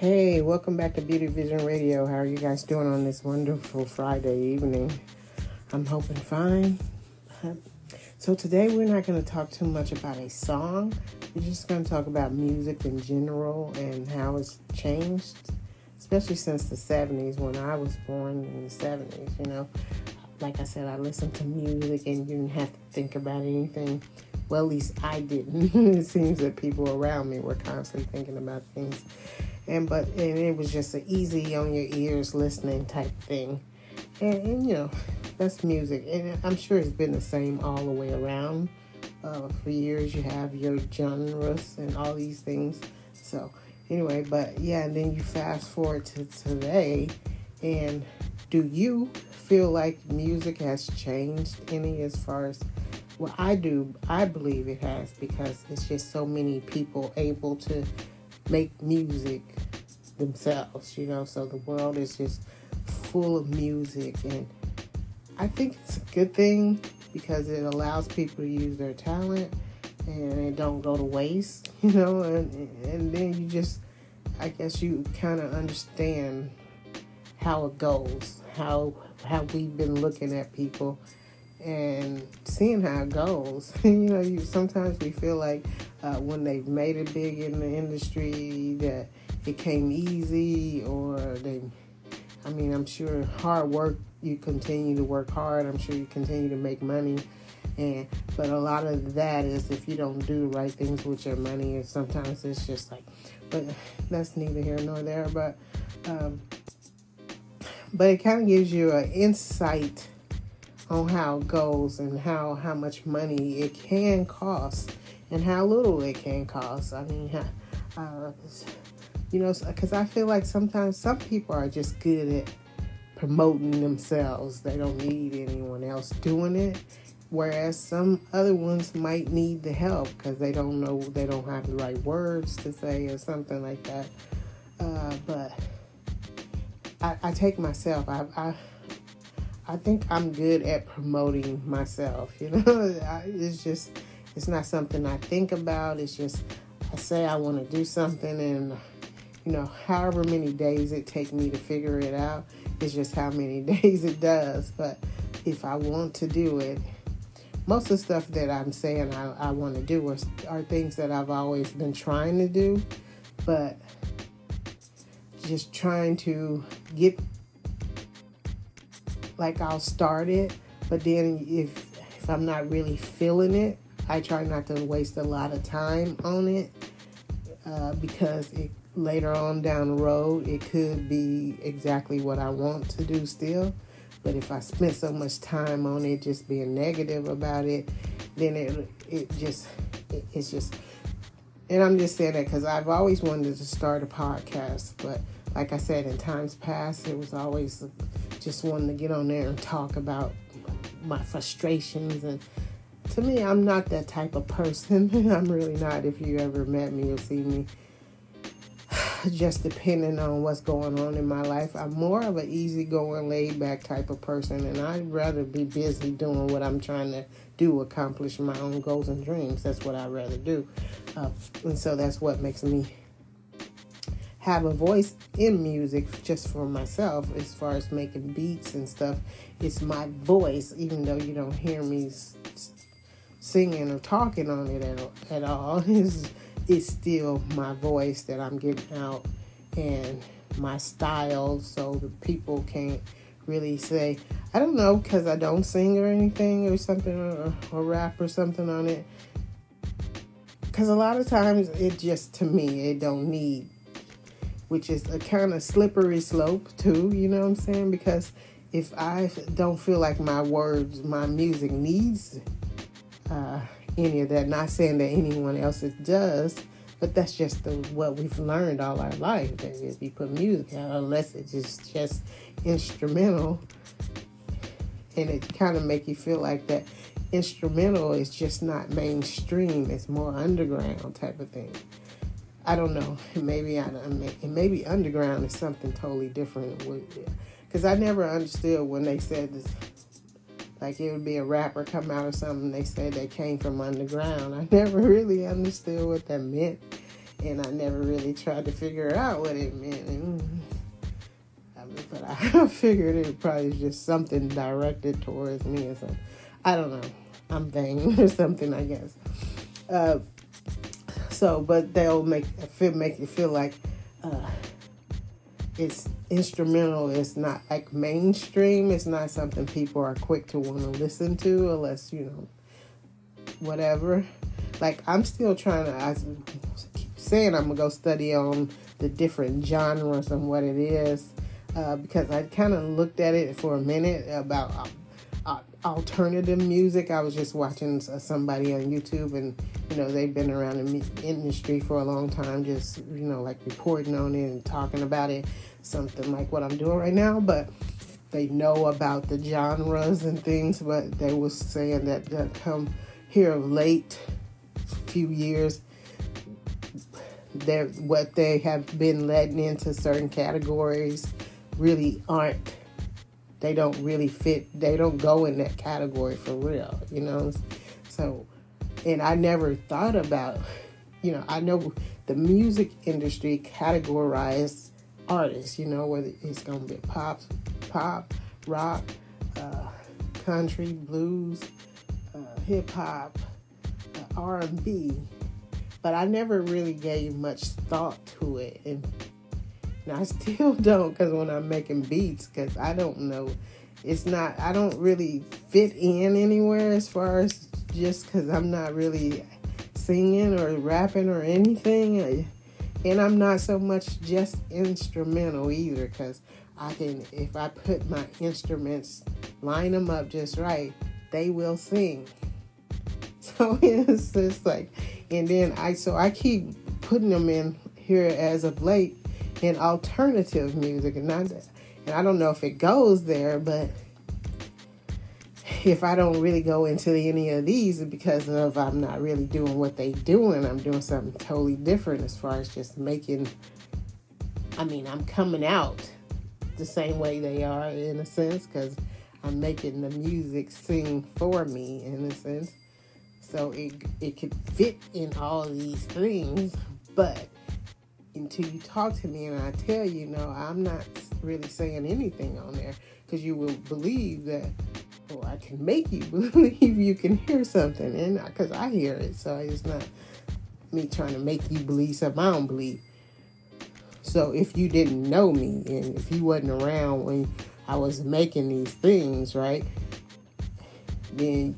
Hey, welcome back to Beauty Vision Radio. How are you guys doing on this wonderful Friday evening? I'm hoping fine. So today we're not going to talk too much about a song. We're just going to talk about music in general and how it's changed, especially since the 70s when I was born in the 70s, you know. Like I said, I listened to music and you didn't have to think about anything. Well, at least I didn't. It seems that people around me were constantly thinking about things. And it was just an easy on your ears listening type thing. And you know, that's music. And I'm sure it's been the same all the way around. For years you have your genres and all these things. So anyway, but yeah, and then you fast forward to today. And do you feel like music has changed any as far as... Well, I do. I believe it has because it's just so many people able to make music themselves, you know. So the world is just full of music. And I think it's a good thing because it allows people to use their talent and it don't go to waste, you know. And then you just, I guess you kind of understand how it goes, how we've been looking at people and seeing how it goes. You know, sometimes we feel like when they've made it big in the industry that it came easy, or I'm sure hard work, you continue to work hard, I'm sure you continue to make money, but a lot of that is if you don't do the right things with your money, and sometimes it's just like, but that's neither here nor there, but it kind of gives you an insight on how it goes and how much money it can cost and how little it can cost. I mean, you know, because I feel like sometimes some people are just good at promoting themselves. They don't need anyone else doing it, whereas some other ones might need the help because they don't have the right words to say or something like that. But I take myself, I think I'm good at promoting myself, you know. It's not something I think about. It's just, I say I want to do something and, you know, however many days it take me to figure it out, it's just how many days it does. But if I want to do it, most of the stuff that I'm saying I want to do are things that I've always been trying to do, but just trying to get... Like I'll start it, but then if I'm not really feeling it, I try not to waste a lot of time on it because later on down the road, it could be exactly what I want to do still. But if I spend so much time on it, just being negative about it, then it's just, and I'm just saying that because I've always wanted to start a podcast. But like I said, in times past, it was always... just wanting to get on there and talk about my frustrations. And to me, I'm not that type of person. I'm really not. If you ever met me, you'll see me just depending on what's going on in my life. I'm more of an easygoing, laid-back type of person, and I'd rather be busy doing what I'm trying to do, accomplish my own goals and dreams. That's what I'd rather do. And so that's what makes me have a voice in music just for myself as far as making beats and stuff. It's my voice, even though you don't hear me singing or talking on it at all. It's still my voice that I'm getting out and my style, so the people can't really say, I don't know, because I don't sing or anything or something or rap or something on it. Because a lot of times it just, to me, it don't need, which is a kind of slippery slope too, you know what I'm saying? Because if I don't feel like my music needs any of that, not saying that anyone else does, but that's just what we've learned all our life, that if you put music out, unless it's just instrumental, and it kind of make you feel like that instrumental is just not mainstream, it's more underground type of thing. I don't know. Maybe underground is something totally different. Because I never understood when they said this. Like it would be a rapper come out or something. They said they came from underground. I never really understood what that meant. and I never really tried to figure out what it meant. But I figured it probably is just something directed towards me or something. I don't know. I'm vain or something, I guess. But they'll make it feel like it's instrumental. It's not like mainstream. It's not something people are quick to want to listen to unless, you know, whatever. Like, I'm still trying to... I keep saying I'm going to go study on the different genres and what it is. Because I kind of looked at it for a minute about alternative music. I was just watching somebody on YouTube, and you know they've been around the industry for a long time, just you know like reporting on it and talking about it, something like what I'm doing right now. But they know about the genres and things. But they were saying that come here of late, few years, what they have been letting into certain categories really aren't, they don't really fit, they don't go in that category for real, you know. So, and I never thought about, you know, I know the music industry categorizes artists, you know, whether it's going to be pop, rock, country, blues, hip-hop, R&B, but I never really gave much thought to it, and I still don't, because when I'm making beats, because I don't know, it's not, I don't really fit in anywhere as far as just because I'm not really singing or rapping or anything, and I'm not so much just instrumental either, because I can, if I put my instruments, line them up just right, they will sing. So it's just like, and then I keep putting them in here as of late, in alternative music, and I don't know if it goes there, but if I don't really go into any of these, because of I'm not really doing what they doing, I'm doing something totally different as far as just making, I mean, I'm coming out the same way they are in a sense, because I'm making the music sing for me in a sense, so it could fit in all these things, but until you talk to me and I tell you, no, I'm not really saying anything on there, because you will believe that, or I can make you believe you can hear something, and because I hear it, so it's not me trying to make you believe something I don't believe. So if you didn't know me, and if you wasn't around when I was making these things, right, then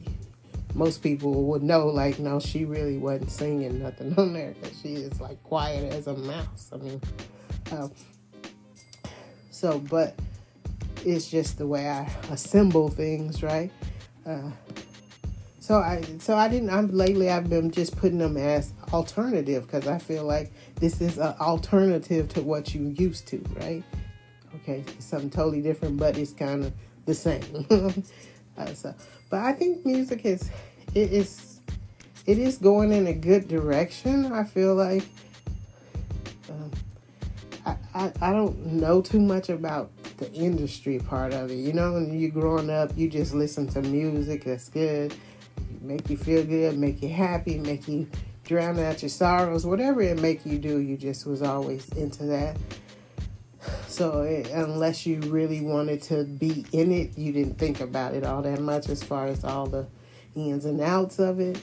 most people would know, like, no, she really wasn't singing nothing on there, because she is, like, quiet as a mouse. I mean, but it's just the way I assemble things, right? Lately I've been just putting them as alternative, because I feel like this is an alternative to what you used to, right? Okay, it's something totally different, but it's kind of the same. But I think music is going in a good direction. I feel like I don't know too much about the industry part of it. You know, when you're growing up, you just listen to music that's good, make you feel good, make you happy, make you drown out your sorrows, whatever it make you do. You just was always into that. So unless you really wanted to be in it, you didn't think about it all that much as far as all the ins and outs of it.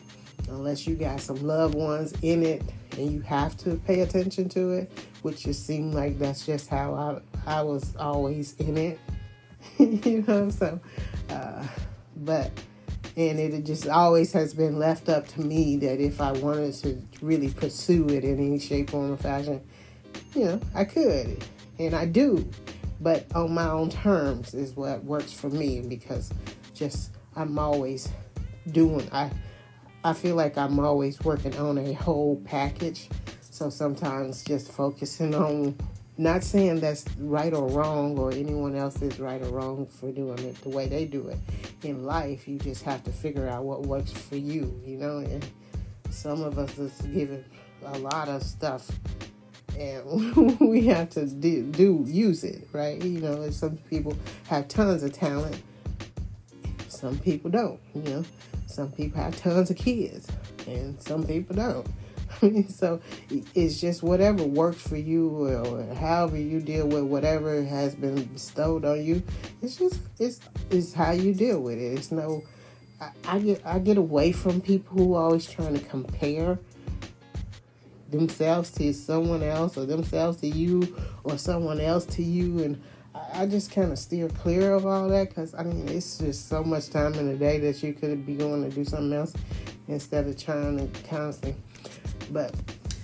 Unless you got some loved ones in it and you have to pay attention to it, which just seemed like that's just how I was always in it. You know, so, and it just always has been left up to me that if I wanted to really pursue it in any shape, form, or fashion, you know, I could. And I do, but on my own terms is what works for me, because just I'm always doing, I feel like I'm always working on a whole package. So sometimes just focusing on, not saying that's right or wrong or anyone else is right or wrong for doing it the way they do it. In life, you just have to figure out what works for you, you know, and some of us is given a lot of stuff, and we have to use it, right? You know, some people have tons of talent. Some people don't, you know. Some people have tons of kids. And some people don't. So it's just whatever works for you, or however you deal with whatever has been bestowed on you. It's how you deal with it. It's no, I get away from people who are always trying to compare themselves to someone else, or themselves to you, or someone else to you. And I just kind of steer clear of all that, because I mean, it's just so much time in the day that you could be going to do something else instead of trying to constantly. But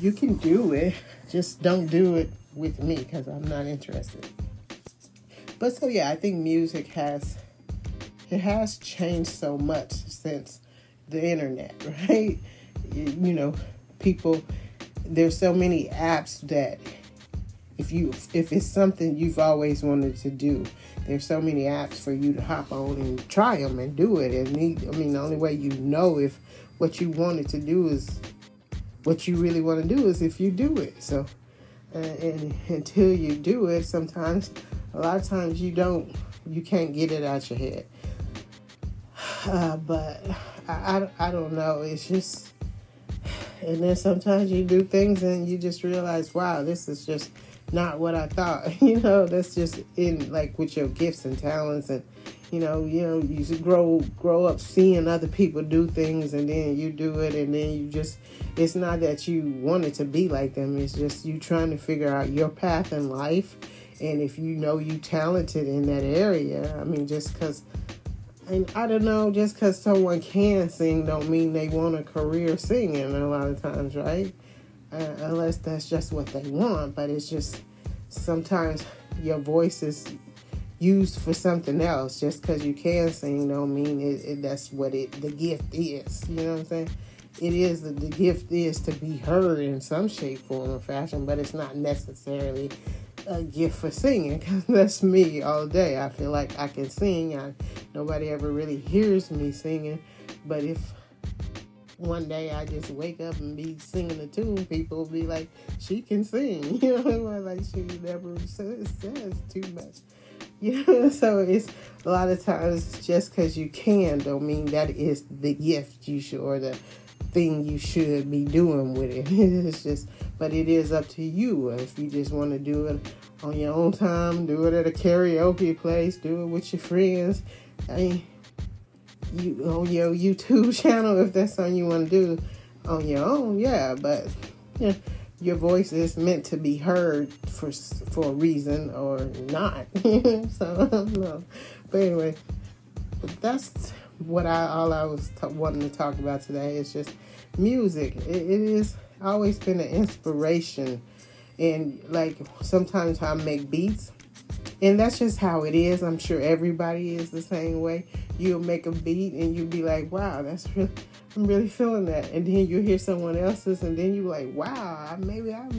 you can do it, just don't do it with me, because I'm not interested. But so yeah, I think music has changed so much since the internet, right? You know, people, there's so many apps that if it's something you've always wanted to do, there's so many apps for you to hop on and try them and do it. And the only way you know if what you wanted to do is what you really want to do is if you do it. So, and until you do it, a lot of times you can't get it out your head. But I don't know. It's just, and then sometimes you do things and you just realize, wow, this is just not what I thought. You know, that's just in like with your gifts and talents, and you know, you grow up seeing other people do things, and then you do it, and then you just, it's not that you wanted to be like them. It's just you trying to figure out your path in life. And if you know you talented in that area, I mean, just because, and I don't know, just because someone can sing don't mean they want a career singing a lot of times, right? Unless that's just what they want. But it's just sometimes your voice is used for something else. Just because you can sing don't mean that's what the gift is. You know what I'm saying? It is, the gift is to be heard in some shape, form, or fashion, but it's not necessarily a gift for singing, because that's me all day. I feel like I can sing. Nobody ever really hears me singing, but if one day I just wake up and be singing a tune, people will be like, she can sing. You know, like she never says too much. You know, so it's a lot of times just because you can don't mean that is the gift you should, or the thing you should be doing with it. It's just, but it is up to you. If you just want to do it on your own time, do it at a karaoke place, do it with your friends. I mean, you on your YouTube channel, if that's something you want to do on your own, yeah. But yeah, your voice is meant to be heard for a reason or not. So I don't know. But anyway, that's what I was wanting to talk about today. Is just music. It is always been an inspiration, and like sometimes I make beats, and that's just how it is. I'm sure everybody is the same way. You'll make a beat and you'll be like, wow, that's really, I'm really feeling that. And then you hear someone else's, and then you're like, wow, maybe I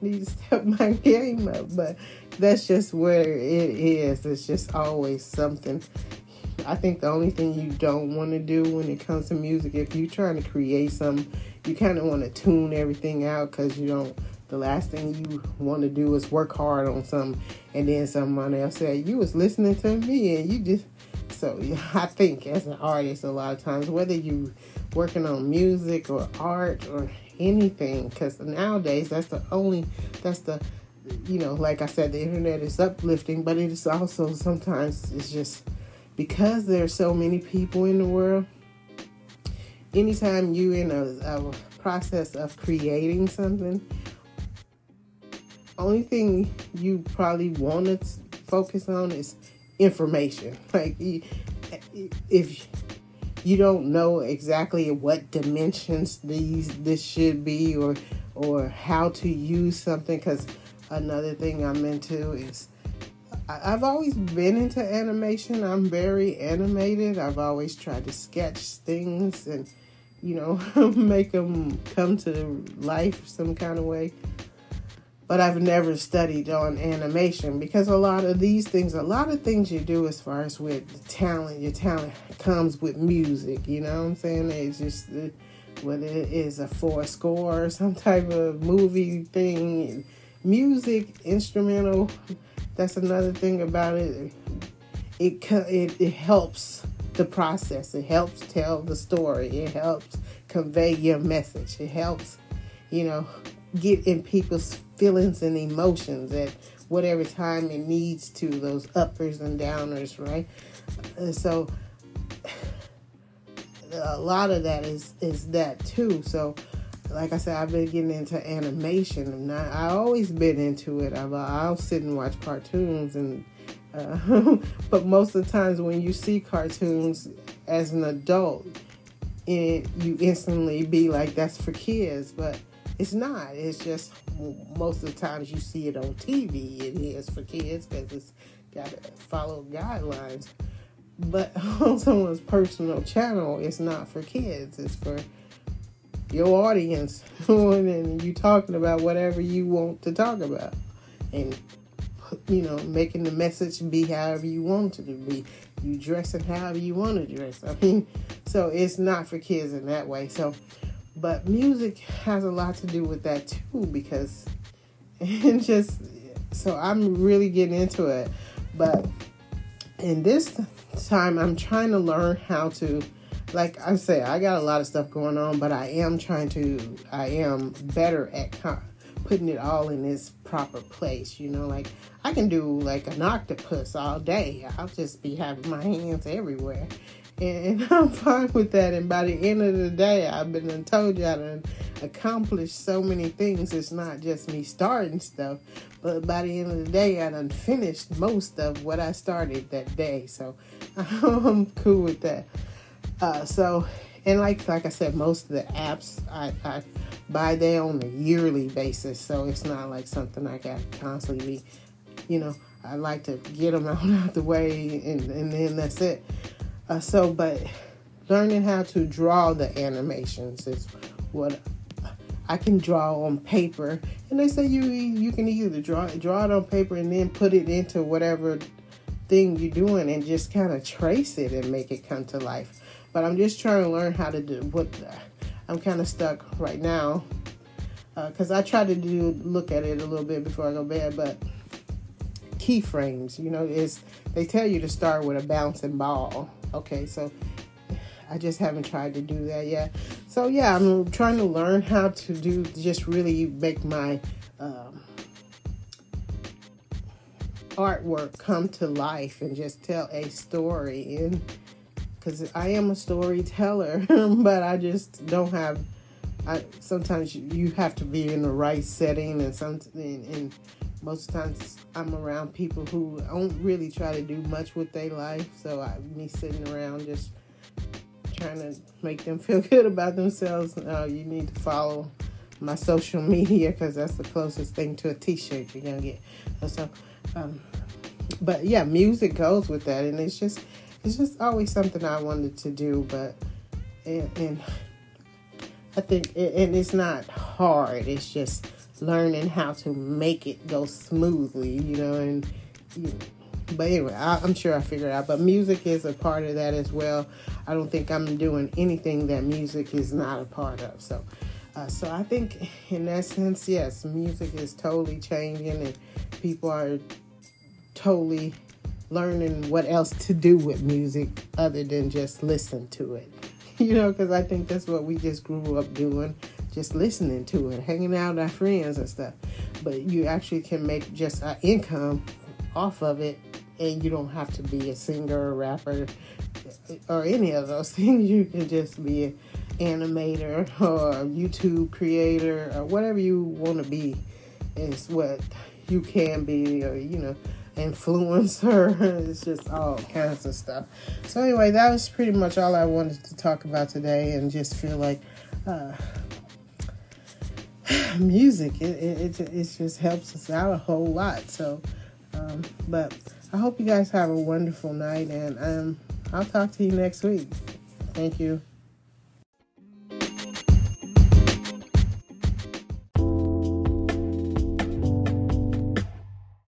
need to step my game up. But that's just where it is. It's just always something. I think the only thing you don't want to do when it comes to music, if you're trying to create something, you kind of want to tune everything out, because the last thing you want to do is work hard on something, and then someone else said, you was listening to me, and you just, so I think as an artist, a lot of times, whether you working on music or art or anything, because nowadays, that's the, you know, like I said, the internet is uplifting, but it is also sometimes, it's just, because there's so many people in the world, anytime you in a process of creating something, only thing you probably want to focus on is information. Like, if you don't know exactly what dimensions this should be, or how to use something, because another thing I'm into is, I've always been into animation. I'm very animated. I've always tried to sketch things and, you know, make them come to life some kind of way. But I've never studied on animation, because a lot of things you do as far as with talent, your talent comes with music. You know what I'm saying? It's just, whether it is for a score or some type of movie thing, music, instrumental. That's another thing about it. It helps the process. It helps tell the story. It helps convey your message. It helps you know, get in people's feelings and emotions at whatever time it needs to, those uppers and downers, right? And so a lot of that is that too. So like I said, I've been getting into animation. And I've always been into it. I'll sit and watch cartoons, and but most of the times when you see cartoons as an adult, and you instantly be like, that's for kids, but it's not. It's just most of the times you see it on TV, it is for kids because it's got to follow guidelines. But on someone's personal channel, it's not for kids. It's for your audience, and you talking about whatever you want to talk about, and you know, making the message be however you want it to be. You dress it however you want to dress. I mean, so it's not for kids in that way. So, but music has a lot to do with that too, because it just, so I'm really getting into it. But in this time, I'm trying to learn how to, like I say, I got a lot of stuff going on, but I am better at putting it all in its proper place, you know, like I can do like an octopus all day. I'll just be having my hands everywhere, and I'm fine with that. And by the end of the day, I've been told you I done accomplished so many things. It's not just me starting stuff, but by the end of the day, I done finished most of what I started that day. So I'm cool with that. So, and like I said, most of the apps I buy, they on a yearly basis. So it's not like something I got constantly, you know, I like to get them out of the way and then that's it. But learning how to draw the animations is what I can draw on paper. And they say you can either draw it on paper and then put it into whatever thing you're doing and just kind of trace it and make it come to life. But I'm just trying to learn how to do what I'm kind of stuck right now, because I try to look at it a little bit before I go to bed. But keyframes, you know, they tell you to start with a bouncing ball. Okay, so I just haven't tried to do that yet. So yeah, I'm trying to learn how to just really make my artwork come to life and just tell a story. And because I am a storyteller, but I just don't have. Sometimes you have to be in the right setting, and and most times I'm around people who don't really try to do much with their life. So me sitting around just trying to make them feel good about themselves. You need to follow my social media because that's the closest thing to a T-shirt you're gonna get. So, but yeah, music goes with that, and it's just always something I wanted to do, but, and I think, and it's not hard, it's just learning how to make it go smoothly, you know, but anyway, I'm sure I figured it out, but music is a part of that as well. I don't think I'm doing anything that music is not a part of, so I think in that sense, yes, music is totally changing, and people are totally learning what else to do with music other than just listen to it, you know, because I think that's what we just grew up doing, just listening to it, hanging out with our friends and stuff. But you actually can make just an income off of it, and you don't have to be a singer or rapper or any of those things. You can just be an animator or a YouTube creator or whatever you want to be is what you can be, or you know, influencer. It's just all kinds of stuff. So anyway, that was pretty much all I wanted to talk about today, and just feel like music it just helps us out a whole lot. So but I hope you guys have a wonderful night, and I'll talk to you next week. Thank you.